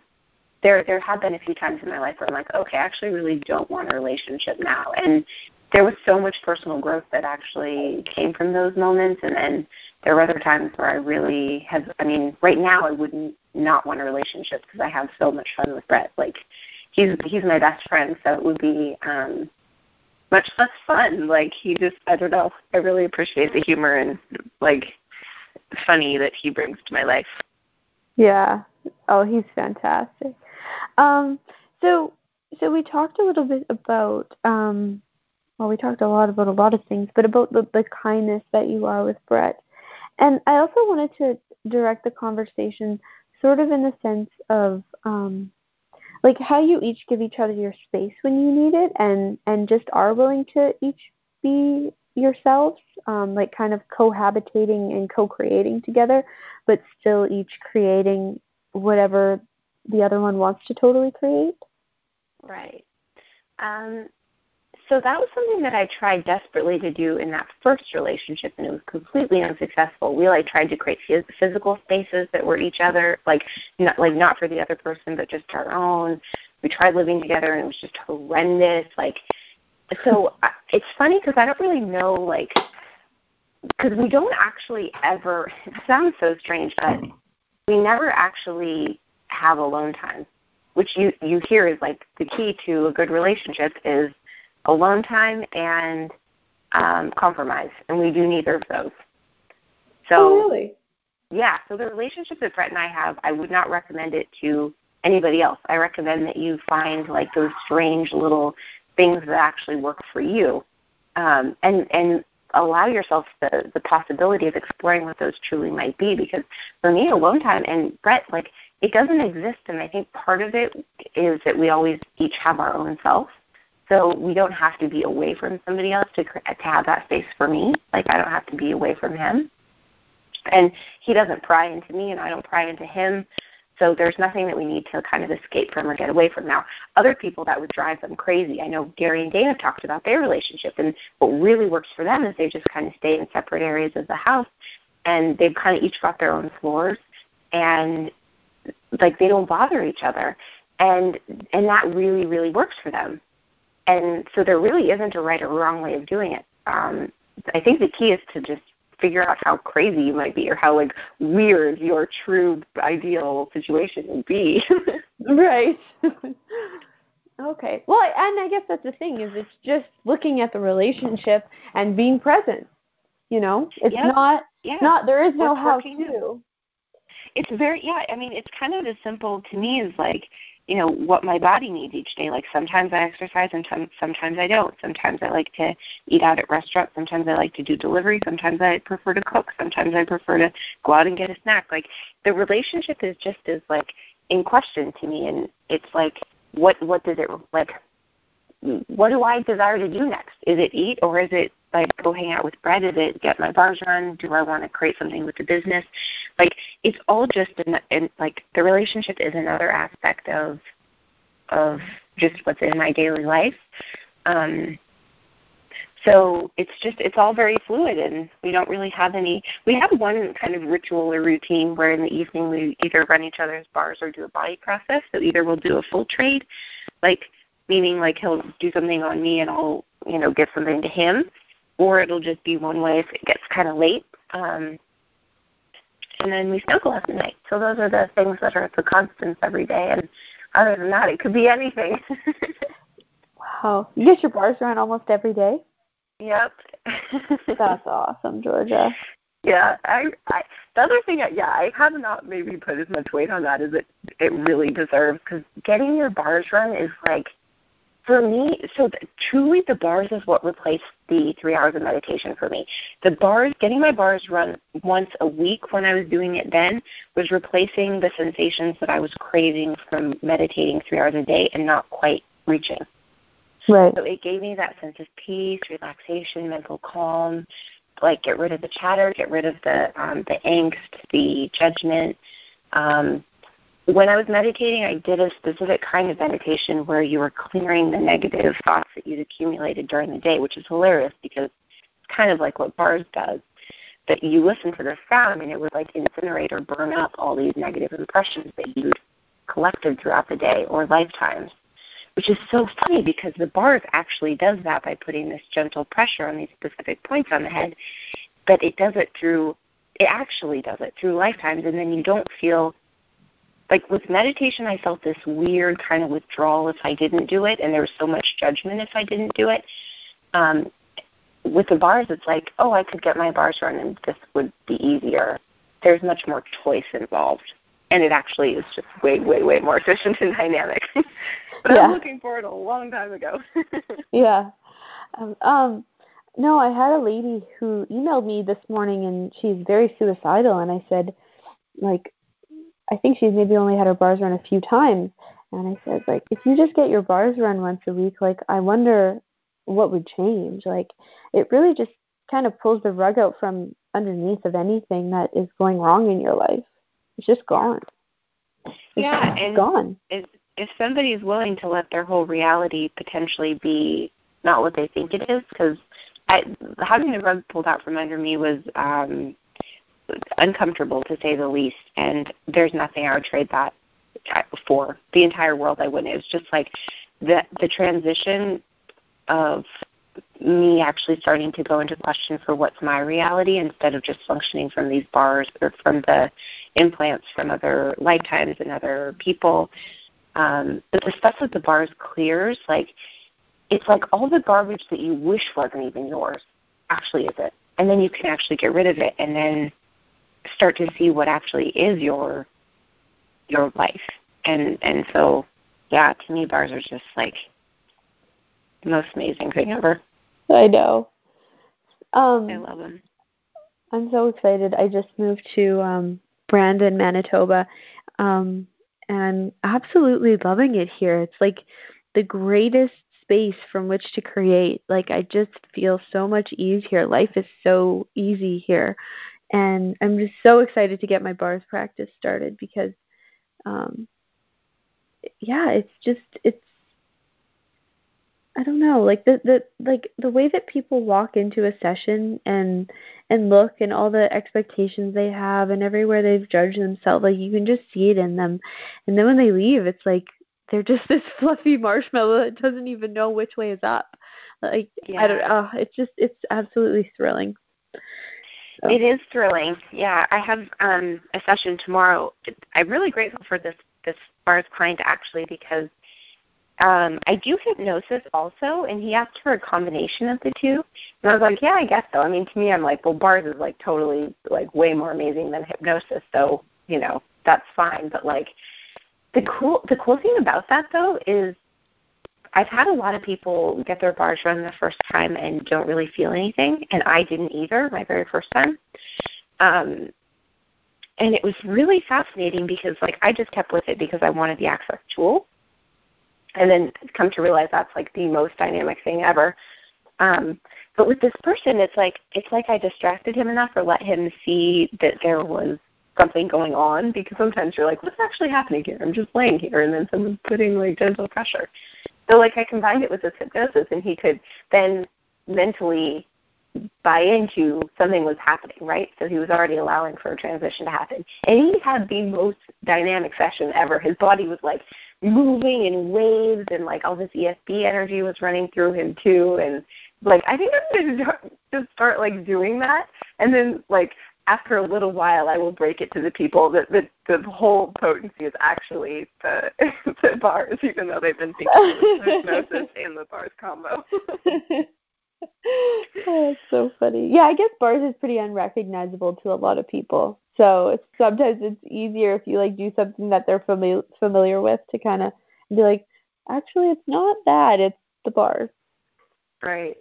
there have been a few times in my life where I'm like, okay, I actually really don't want a relationship now. And there was so much personal growth that actually came from those moments, and then there were other times where I really have, I mean, right now I wouldn't not want a relationship because I have so much fun with Brett. Like, he's my best friend, so it would be much less fun. Like, he just, I don't know, I really appreciate the humor and, like, funny that he brings to my life. Yeah. Oh, he's fantastic. So we talked a little bit about... Well, we talked a lot about a lot of things, but about the kindness that you are with Brett. And I also wanted to direct the conversation sort of in the sense of, like, how you each give each other your space when you need it and just are willing to each be yourselves, like kind of cohabitating and co-creating together, but still each creating whatever the other one wants to totally create. Right. So that was something that I tried desperately to do in that first relationship, and it was completely unsuccessful. We like tried to create physical spaces that were each other, like not for the other person, but just our own. We tried living together, and it was just horrendous. Like, so it's funny because I don't really know like because we don't actually ever, it sounds so strange, but we never actually have alone time, which you hear is like the key to a good relationship is alone time and compromise, and we do neither of those. So, oh, really? Yeah, so the relationship that Brett and I have, I would not recommend it to anybody else. I recommend that you find like those strange little things that actually work for you, and allow yourself the possibility of exploring what those truly might be. Because for me, alone time, and Brett, like, it doesn't exist, and I think part of it is that we always each have our own self. So we don't have to be away from somebody else to have that space for me. Like, I don't have to be away from him. And he doesn't pry into me, and I don't pry into him. So there's nothing that we need to kind of escape from or get away from. Now, other people, that would drive them crazy. I know Gary and Dane have talked about their relationship, and what really works for them is they just kind of stay in separate areas of the house, and they've kind of each got their own floors, and, like, they don't bother each other. And that really, really works for them. And so there really isn't a right or wrong way of doing it. I think the key is to just figure out how crazy you might be, or how, like, weird your true ideal situation would be. Right. Okay. Well, and I guess that's the thing, is it's just looking at the relationship and being present. You know, it's not there is no how to. It's very, I mean, it's kind of as simple to me as, like, you know, what my body needs each day. Like, sometimes I exercise and sometimes I don't. Sometimes I like to eat out at restaurants. Sometimes I like to do delivery. Sometimes I prefer to cook. Sometimes I prefer to go out and get a snack. Like, the relationship is just as, like, in question to me. And it's like, what does it, like, what do I desire to do next? Is it eat, or is it, like, go hang out with Brett? Is it get my bars run? Do I want to create something with the business? Like, it's all just, like, the relationship is another aspect of just what's in my daily life. So it's just, it's all very fluid, and we don't really have any, we have one kind of ritual or routine where in the evening we either run each other's bars or do a body process. So either we'll do a full trade, like, meaning, like, he'll do something on me and I'll, you know, give something to him, or it'll just be one way if it gets kind of late. And then we snuggle at night. So those are the things that are the constants every day. And other than that, it could be anything. Wow. You get your bars run almost every day? Yep. That's awesome, Georgia. Yeah. I the other thing, I have not maybe put as much weight on that as it really deserves, because getting your bars run is like, for me, truly the bars is what replaced the 3 hours of meditation for me. The bars, getting my bars run once a week when I was doing it then, was replacing the sensations that I was craving from meditating 3 hours a day and not quite reaching. Right. So it gave me that sense of peace, relaxation, mental calm, like, get rid of the chatter, get rid of the angst, the judgment. When I was meditating, I did a specific kind of meditation where you were clearing the negative thoughts that you'd accumulated during the day, which is hilarious because it's kind of like what BARS does. But you listen to the sound, and it would, like, incinerate or burn up all these negative impressions that you'd collected throughout the day or lifetimes, which is so funny because the BARS actually does that by putting this gentle pressure on these specific points on the head, but it actually does it through lifetimes, and then you don't feel... Like, with meditation, I felt this weird kind of withdrawal if I didn't do it, and there was so much judgment if I didn't do it. With the bars, it's like, oh, I could get my bars run, and this would be easier. There's much more choice involved, and it actually is just way, way, way more efficient and dynamic. But yeah. I'm looking for it a long time ago. Yeah. No, I had a lady who emailed me this morning, and she's very suicidal, and I said, like, I think she's maybe only had her bars run a few times. And I said, like, if you just get your bars run once a week, like, I wonder what would change. Like, it really just kind of pulls the rug out from underneath of anything that is going wrong in your life. It's just gone. It's gone. If somebody is willing to let their whole reality potentially be not what they think it is, because having the rug pulled out from under me was... uncomfortable to say the least, and there's nothing I would trade that for. The entire world I wouldn't. It was just like the transition of me actually starting to go into question for what's my reality instead of just functioning from these bars or from the implants from other lifetimes and other people. But the stuff with the bars clears, like, it's like all the garbage that you wish wasn't even yours actually is it. And then you can actually get rid of it and then start to see what actually is your life. And so, yeah, to me, bars are just like the most amazing thing ever. I know. I love them. I'm so excited. I just moved to Brandon, Manitoba, and absolutely loving it here. It's like the greatest space from which to create. Like, I just feel so much ease here. Life is so easy here. And I'm just so excited to get my bars practice started because, yeah, it's just, it's, I don't know, like the way that people walk into a session and look and all the expectations they have and everywhere they've judged themselves, like you can just see it in them. And then when they leave, it's like they're just this fluffy marshmallow that doesn't even know which way is up. Like, yeah. I don't know. It's just, it's absolutely thrilling. So. It is thrilling. Yeah. I have a session tomorrow. I'm really grateful for this BARS client actually, because I do hypnosis also, and he asked for a combination of the two. And I was like, yeah, I guess so. I mean, to me, I'm like, well, BARS is like totally like way more amazing than hypnosis. So, you know, that's fine. But like the cool thing about that though is I've had a lot of people get their bars run the first time and don't really feel anything, and I didn't either my very first time. And it was really fascinating because, like, I just kept with it because I wanted the access tool, and then come to realize that's, like, the most dynamic thing ever. But with this person, it's like I distracted him enough or let him see that there was something going on, because sometimes you're like, what's actually happening here? I'm just laying here, and then someone's putting, like, gentle pressure. So, like, I combined it with this hypnosis, and he could then mentally buy into something was happening, right? So he was already allowing for a transition to happen. And he had the most dynamic session ever. His body was, like, moving in waves, and, like, all this ESP energy was running through him, too. And, like, I think I'm going to just start, like, doing that. And then, like, after a little while, I will break it to the people that the whole potency is actually the bars, even though they've been thinking of the hypnosis and the bars combo. Oh, it's so funny. Yeah, I guess bars is pretty unrecognizable to a lot of people. So sometimes it's easier if you like do something that they're familiar with to kind of be like, actually, it's not that. It's the bars. Right.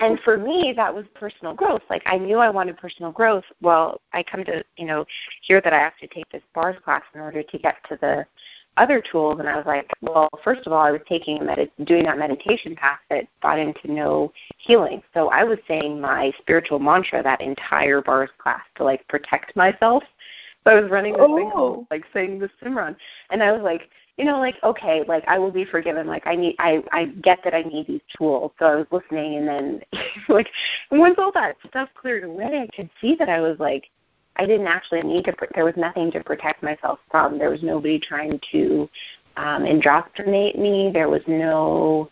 And for me, that was personal growth. Like, I knew I wanted personal growth. Well, I come to, you know, hear that I have to take this BARS class in order to get to the other tools. And I was like, well, first of all, I was doing that meditation path that brought into no healing. So I was saying my spiritual mantra that entire BARS class to, like, protect myself. So I was running this thing home, like, saying the Simran. And I was like, you know, like, okay, like, I will be forgiven. Like, I get that I need these tools. So I was listening, and then, like, once all that stuff cleared away, I could see that I was, like, I didn't actually need to, there was nothing to protect myself from. There was nobody trying to indoctrinate me. There was no,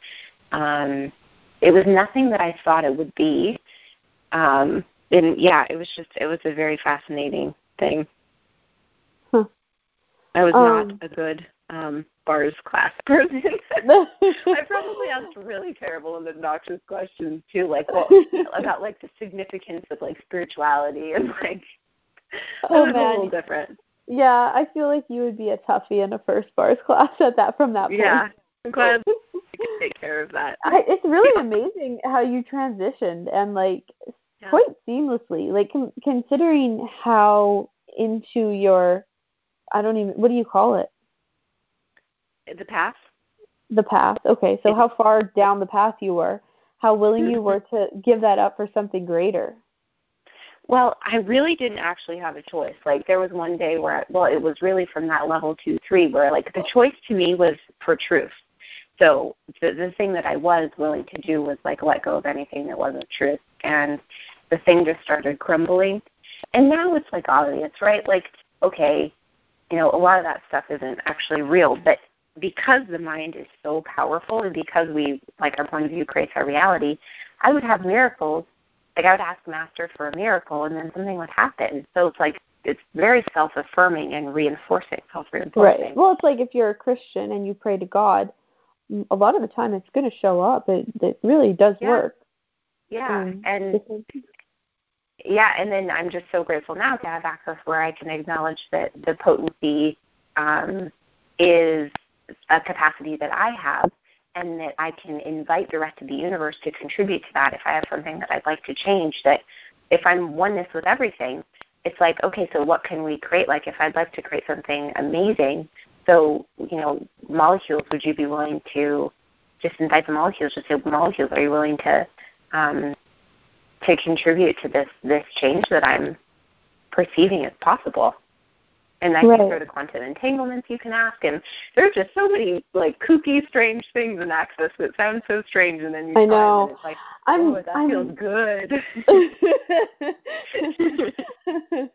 it was nothing that I thought it would be. And, yeah, it was a very fascinating thing. Huh. I was not a good BARS class person. I probably asked really terrible and obnoxious questions too, like about like the significance of like spirituality and like a little different. Yeah, I feel like you would be a toughie in a first BARS class from that point. Yeah, I'm glad you could take care of that. It's really amazing how you transitioned and like quite seamlessly. Like considering how into your what do you call it? The path. Okay, so how far down the path you were, how willing you were to give that up for something greater. Well, I really didn't actually have a choice. Like, there was one day where, it was really from that level 2, 3, where, like, the choice to me was for truth. So the thing that I was willing to do was, like, let go of anything that wasn't truth. And the thing just started crumbling. And now it's, like, obvious, right? Like, okay, you know, a lot of that stuff isn't actually real, but because the mind is so powerful and because we, like our point of view creates our reality, I would have miracles. Like I would ask Master for a miracle and then something would happen. So it's like, it's very self-affirming and reinforcing, self-reinforcing. Right. Well, it's like if you're a Christian and you pray to God, a lot of the time it's going to show up. It really does work. Yeah. And then I'm just so grateful now to have access where I can acknowledge that the potency is a capacity that I have, and that I can invite the rest of the universe to contribute to that. If I have something that I'd like to change, that if I'm oneness with everything, it's like, okay, so what can we create? Like if I'd like to create something amazing, so, molecules, would you be willing to just invite the molecules, just say, molecules, are you willing to contribute to this change that I'm perceiving as possible? And I can go to quantum entanglements you can ask. And there's just so many, kooky, strange things in Access that sound so strange. And then you know. And it's like, feels good.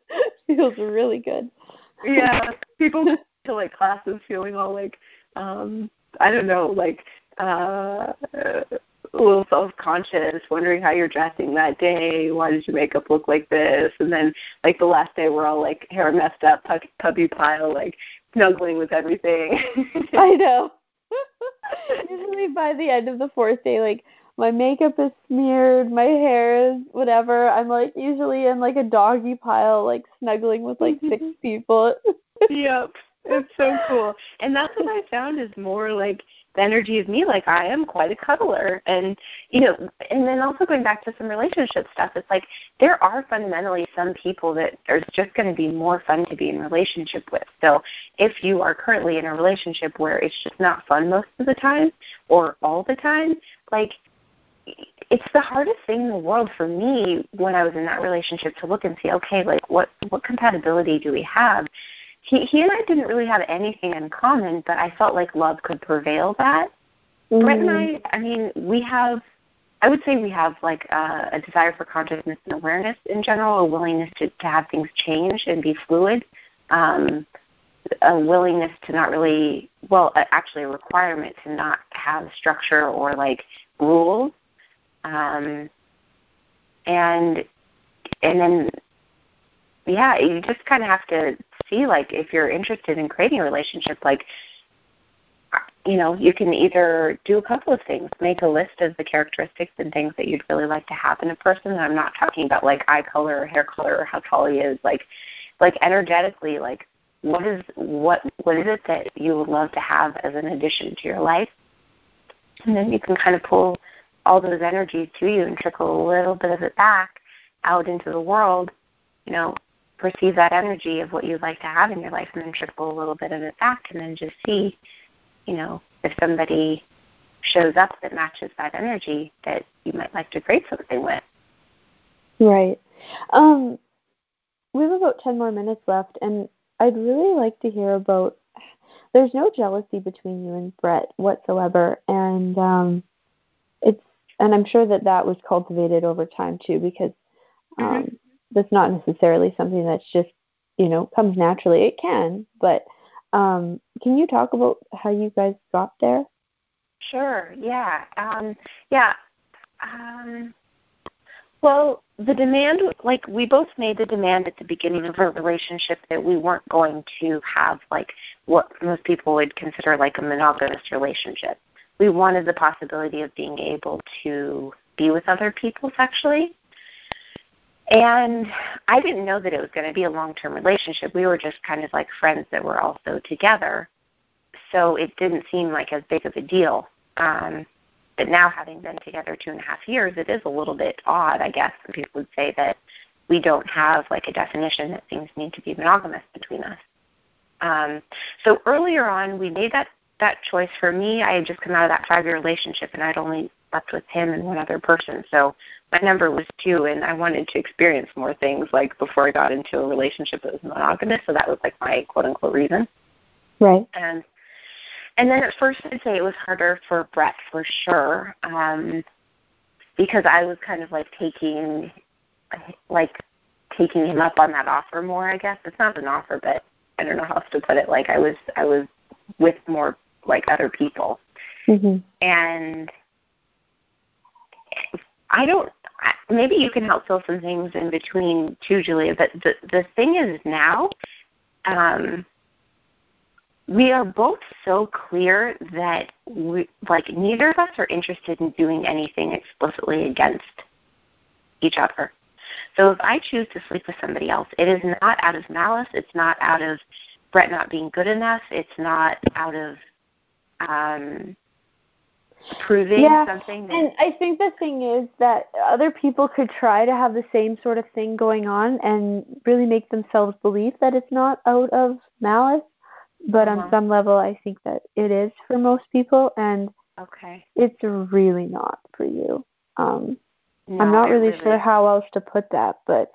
Feels really good. Yeah. People go to, classes feeling all, a little self-conscious, wondering how you're dressing that day, why does your makeup look like this? And then, the last day we're all, hair messed up, puppy pile, snuggling with everything. I know. Usually by the end of the fourth day, my makeup is smeared, my hair is whatever. I'm, usually in, a doggy pile, snuggling with, six people. Yep. It's so cool. And that's what I found is more, the energy of me, I am quite a cuddler. And, and then also going back to some relationship stuff, it's there are fundamentally some people that there's just going to be more fun to be in relationship with. So if you are currently in a relationship where it's just not fun most of the time or all the time, it's the hardest thing in the world for me when I was in that relationship to look and see, okay, what compatibility do we have? He and I didn't really have anything in common, but I felt love could prevail that. Mm-hmm. Brett and I would say we have a desire for consciousness and awareness in general, a willingness to have things change and be fluid, a willingness to not really, actually a requirement to not have structure or rules. And then, you just kind of have to see, if you're interested in creating a relationship, you can either do a couple of things, make a list of the characteristics and things that you'd really like to have in a person. And I'm not talking about, eye color or hair color or how tall he is. Energetically, what is it that you would love to have as an addition to your life? And then you can kind of pull all those energies to you and trickle a little bit of it back out into the world, perceive that energy of what you'd like to have in your life and then trickle a little bit of it back and then just see, if somebody shows up that matches that energy that you might like to create something with. Right. We have about 10 more minutes left, and I'd really like to hear about, there's no jealousy between you and Brett whatsoever, and I'm sure that was cultivated over time too, because mm-hmm. That's not necessarily something that's just, comes naturally. It can, but can you talk about how you guys got there? Sure, yeah. Well, the demand, we both made the demand at the beginning of our relationship that we weren't going to have, what most people would consider, a monogamous relationship. We wanted the possibility of being able to be with other people sexually. And I didn't know that it was going to be a long-term relationship. We were just kind of friends that were also together. So it didn't seem as big of a deal. But now having been together 2.5 years, it is a little bit odd, I guess. Some people would say that we don't have a definition that things need to be monogamous between us. So earlier on, we made that choice. For me, I had just come out of that 5-year relationship, and I'd only slept with him and one other person. So my number was 2, and I wanted to experience more things before I got into a relationship that was monogamous. So that was my quote unquote reason. Right. And then at first I'd say it was harder for Brett for sure, because I was kind of taking him up on that offer more. I guess it's not an offer, but I don't know how else to put it. I was with more like other people. Mm-hmm. And I don't, maybe you can help fill some things in between too, Julia, but the thing is now, we are both so clear that we, like, neither of us are interested in doing anything explicitly against each other. So if I choose to sleep with somebody else, it is not out of malice. It's not out of Brett not being good enough. It's not out of proving something. And I think the thing is that other people could try to have the same sort of thing going on and really make themselves believe that it's not out of malice. But on some level, I think that it is for most people, and it's really not for you. No, I'm not really sure how else to put that, but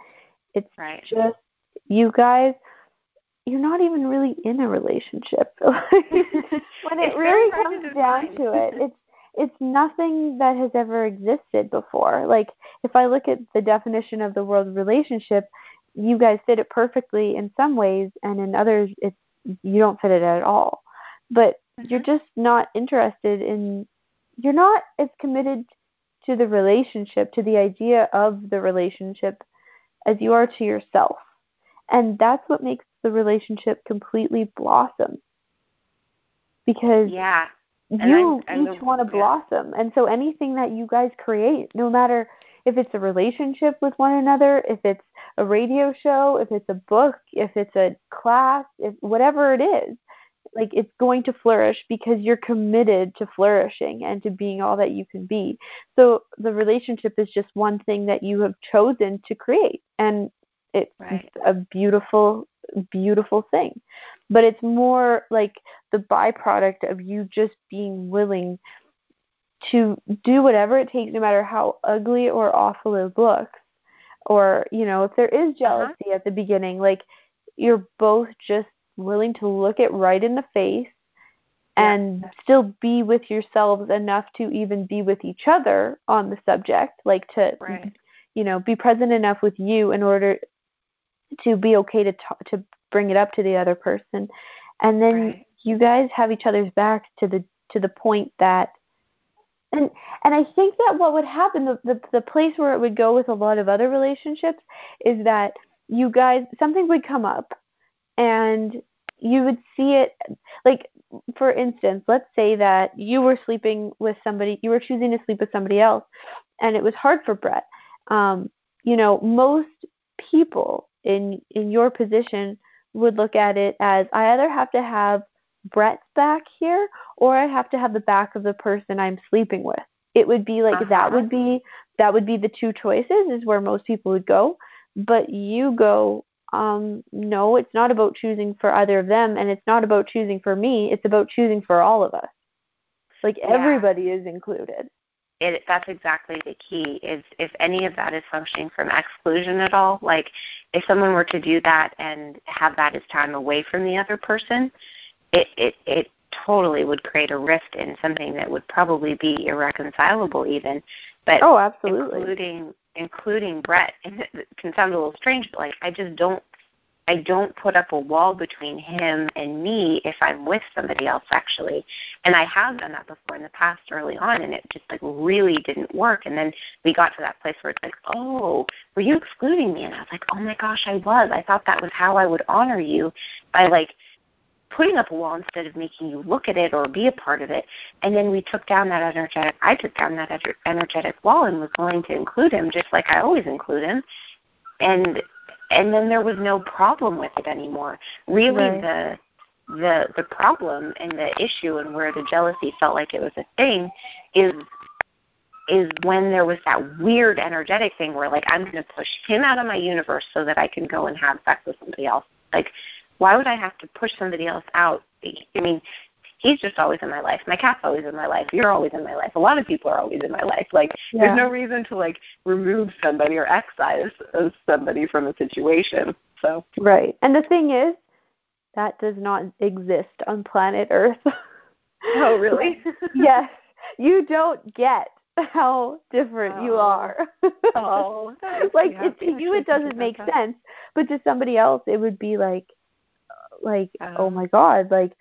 it's just you guys, you're not even really in a relationship. When it really comes down to it, it's nothing that has ever existed before. Like, if I look at the definition of the word relationship, you guys fit it perfectly in some ways, and in others, it's you don't fit it at all. But you're just not interested in, you're not as committed to the relationship, to the idea of the relationship, as you are to yourself. And that's what makes the relationship completely blossom. Because you each want to blossom. And so anything that you guys create, no matter if it's a relationship with one another, if it's a radio show, if it's a book, if it's a class, if whatever it is, like, it's going to flourish because you're committed to flourishing and to being all that you can be. So the relationship is just one thing that you have chosen to create, and it's a beautiful, beautiful thing. But it's more like the byproduct of you just being willing to do whatever it takes, no matter how ugly or awful it looks. Or, you know, if there is jealousy at the beginning, like, you're both just willing to look it right in the face and still be with yourselves enough to even be with each other on the subject, like to, you know, be present enough with you in order to be okay to bring it up to the other person. And then you guys have each other's back to the point that, And I think that what would happen, the place where it would go with a lot of other relationships, is that you guys, something would come up and you would see it, like, for instance, let's say that you were sleeping with somebody, you were choosing to sleep with somebody else, and it was hard for Brett. You know, most people in your position would look at it as, I either have to have Brett's back here, or I have to have the back of the person I'm sleeping with. It would be like that would be the two choices is where most people would go. But you go, no, it's not about choosing for either of them, and it's not about choosing for me. It's about choosing for all of us. Like, everybody is included. That's exactly the key. Is if any of that is functioning from exclusion at all, like, if someone were to do that and have that as time away from the other person, It totally would create a rift in something that would probably be irreconcilable even. But absolutely, including Brett, it can sound a little strange, but, like, I don't put up a wall between him and me if I'm with somebody else sexually. And I have done that before in the past early on, and it just, like, really didn't work. And then we got to that place where it's like, oh, were you excluding me? And I was like, oh my gosh, I was. I thought that was how I would honor you, by, like, putting up a wall instead of making you look at it or be a part of it. And then we took down that energetic wall and was going to include him, just like I always include him. And then there was no problem with it anymore. Really, the problem and the issue, and where the jealousy felt like it was a thing, is when there was that weird energetic thing where, like, I'm going to push him out of my universe so that I can go and have sex with somebody else. Like, why would I have to push somebody else out? I mean, he's just always in my life. My cat's always in my life. You're always in my life. A lot of people are always in my life. Like, there's no reason to, like, remove somebody or excise somebody from a situation. So And the thing is, that does not exist on planet Earth. Oh, really? Yes. You don't get how different you are. Like, to you it doesn't make sense, but to somebody else it would be like, oh my God, like,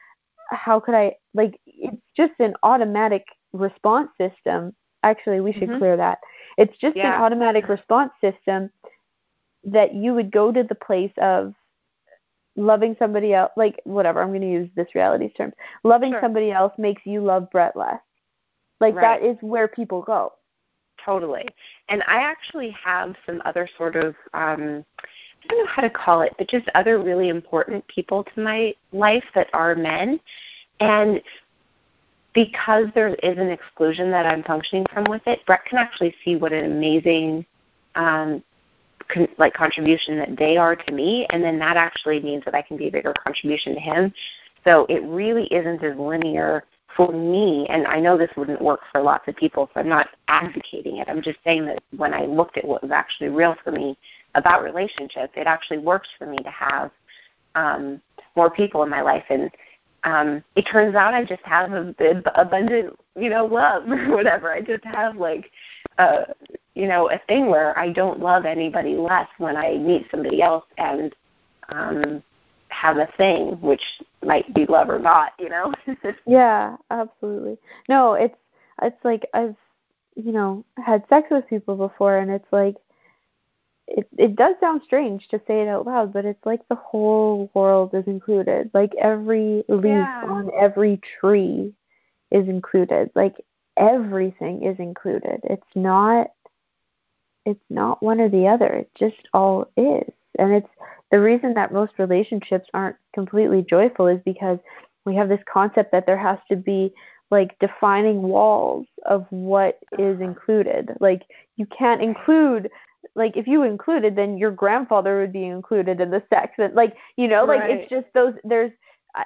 how could I Like, it's just an automatic response system. Actually, we should clear that. It's just an automatic response system that you would go to the place of loving somebody else, like, whatever, I'm going to use this reality's terms. Loving somebody else makes you love Brett less. Like, that is where people go. Totally. And I actually have some other sort of, I don't know how to call it, but just other really important people to my life that are men. And because there is an exclusion that I'm functioning from with it, Brett can actually see what an amazing contribution that they are to me, and then that actually means that I can be a bigger contribution to him. So it really isn't as linear for me, and I know this wouldn't work for lots of people, so I'm not advocating it. I'm just saying that when I looked at what was actually real for me about relationships, it actually works for me to have more people in my life. And it turns out I just have abundant, love or whatever. I just have a thing where I don't love anybody less when I meet somebody else and have a thing, which might be love or not, Yeah, absolutely. No, it's like I've, had sex with people before, and it's like, it does sound strange to say it out loud, but it's like the whole world is included. Like, every leaf on every tree is included. Like, everything is included. It's not one or the other. It just all is. And it's the reason that most relationships aren't completely joyful is because we have this concept that there has to be like defining walls of what is included. Like, you can't include, like, if you included, then your grandfather would be included in the sex. And it's just those, there's, I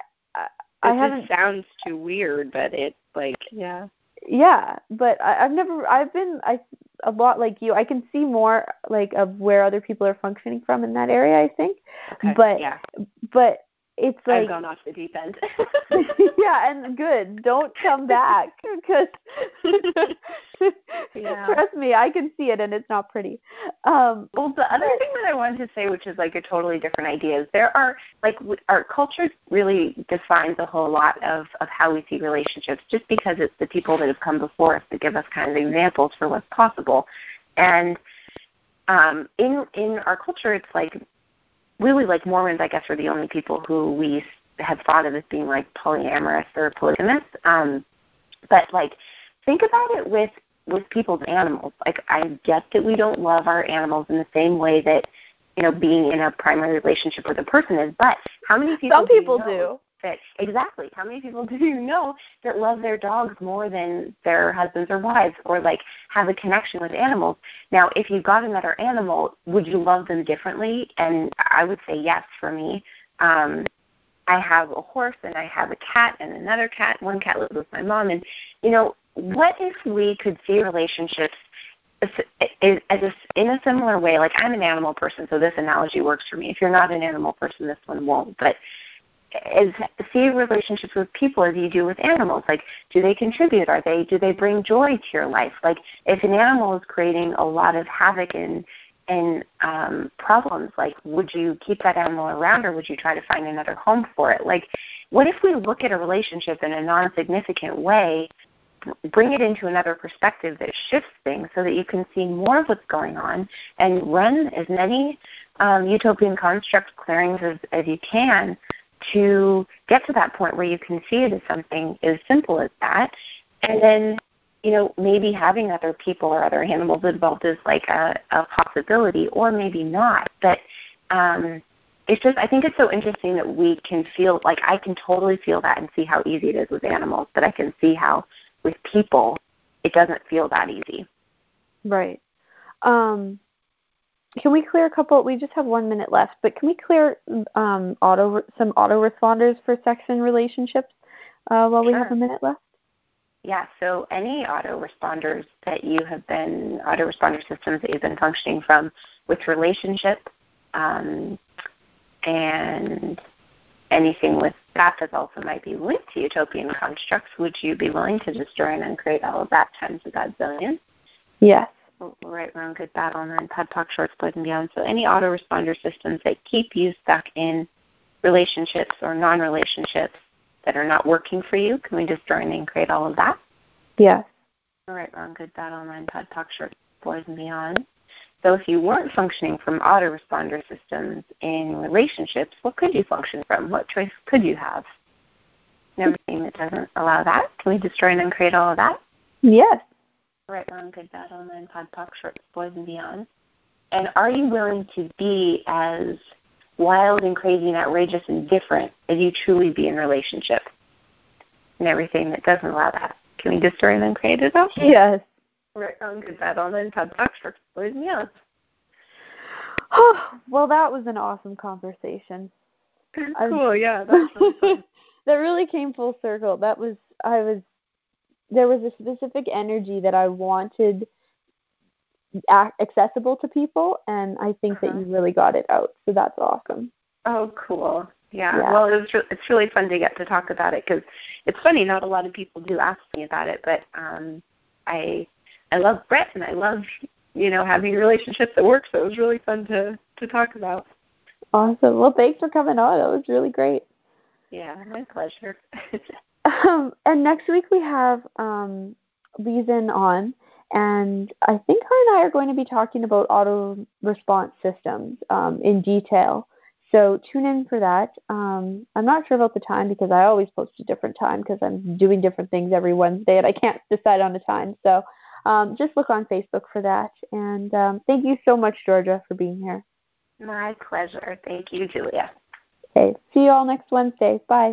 haven't. It just sounds too weird, but it's like, yeah. Yeah, but I've been a lot like you. I can see more like of where other people are functioning from in that area, I think. Okay, but it's like I've gone off the deep end. Yeah, and good. Don't come back because trust me, I can see it, and it's not pretty. Well, the other thing that I wanted to say, which is like a totally different idea, is there are like our culture really defines a whole lot of how we see relationships, just because it's the people that have come before us that give us kind of examples for what's possible, and in our culture, it's like. Really, like, Mormons, I guess, are the only people who we have thought of as being, like, polyamorous or polygamous. But, like, think about it with people's animals. Like, I get that we don't love our animals in the same way that, being in a primary relationship with a person is. But how many people Some people do. You know do. That, exactly. How many people do you know that love their dogs more than their husbands or wives or, like, have a connection with animals? Now, if you got another animal, would you love them differently? And I would say yes for me. I have a horse and I have a cat and another cat. One cat lives with my mom. And, what if we could see relationships in a similar way? Like, I'm an animal person, so this analogy works for me. If you're not an animal person, this one won't. But see relationships with people as you do with animals. Like, do they contribute? Do they bring joy to your life? Like, if an animal is creating a lot of havoc and problems, like, would you keep that animal around, or would you try to find another home for it? Like, what if we look at a relationship in a non-significant way, bring it into another perspective that shifts things so that you can see more of what's going on and run as many utopian construct clearings as you can to get to that point where you can see it as something as simple as that. And then, maybe having other people or other animals involved is like a possibility, or maybe not. But it's just, I think it's so interesting that we can feel, like, I can totally feel that and see how easy it is with animals, but I can see how with people it doesn't feel that easy. Right. Can we clear a couple? We just have 1 minute left, but can we clear some autoresponders for sex and relationships while we have a minute left? Yeah, so any autoresponders that you have been, autoresponder systems that you've been functioning from with relationship and anything with that also might be linked to utopian constructs, would you be willing to destroy and uncreate all of that times a godzillion? Yes. Right, wrong, good, bad, online, pod, talk, shorts, boys, and beyond. So any autoresponder systems that keep you stuck in relationships or non-relationships that are not working for you? Can we destroy and create all of that? Yes. All right, wrong, good, bad, online, pod, talk, short, boys, and beyond. So if you weren't functioning from autoresponder systems in relationships, what could you function from? What choice could you have? And everything that doesn't allow that, can we destroy and uncreate all of that? Yes. Right, wrong, good, bad, online, pod, talk, short, boys, and beyond. And are you willing to be as wild and crazy and outrageous and different as you truly be in relationship? And everything that doesn't allow that, can we destroy and uncreate it all? Yes. Right, wrong, good, bad, online, pod, talk, short, boys, and beyond. Oh, well, that was an awesome conversation. Cool, yeah. That really came full circle. There was a specific energy that I wanted accessible to people, and I think that you really got it out. So that's awesome. Oh, cool. Yeah. Well, it's really fun to get to talk about it, because it's funny, not a lot of people do ask me about it, but I love Brett, and I love, having relationships that work, so it was really fun to talk about. Awesome. Well, thanks for coming on. That was really great. Yeah, my pleasure. And next week we have Reason on, and I think her and I are going to be talking about auto response systems in detail. So tune in for that. I'm not sure about the time, because I always post a different time, because I'm doing different things every Wednesday and I can't decide on a time. So just look on Facebook for that. And thank you so much, Georgia, for being here. My pleasure. Thank you, Julia. Okay, see you all next Wednesday. Bye.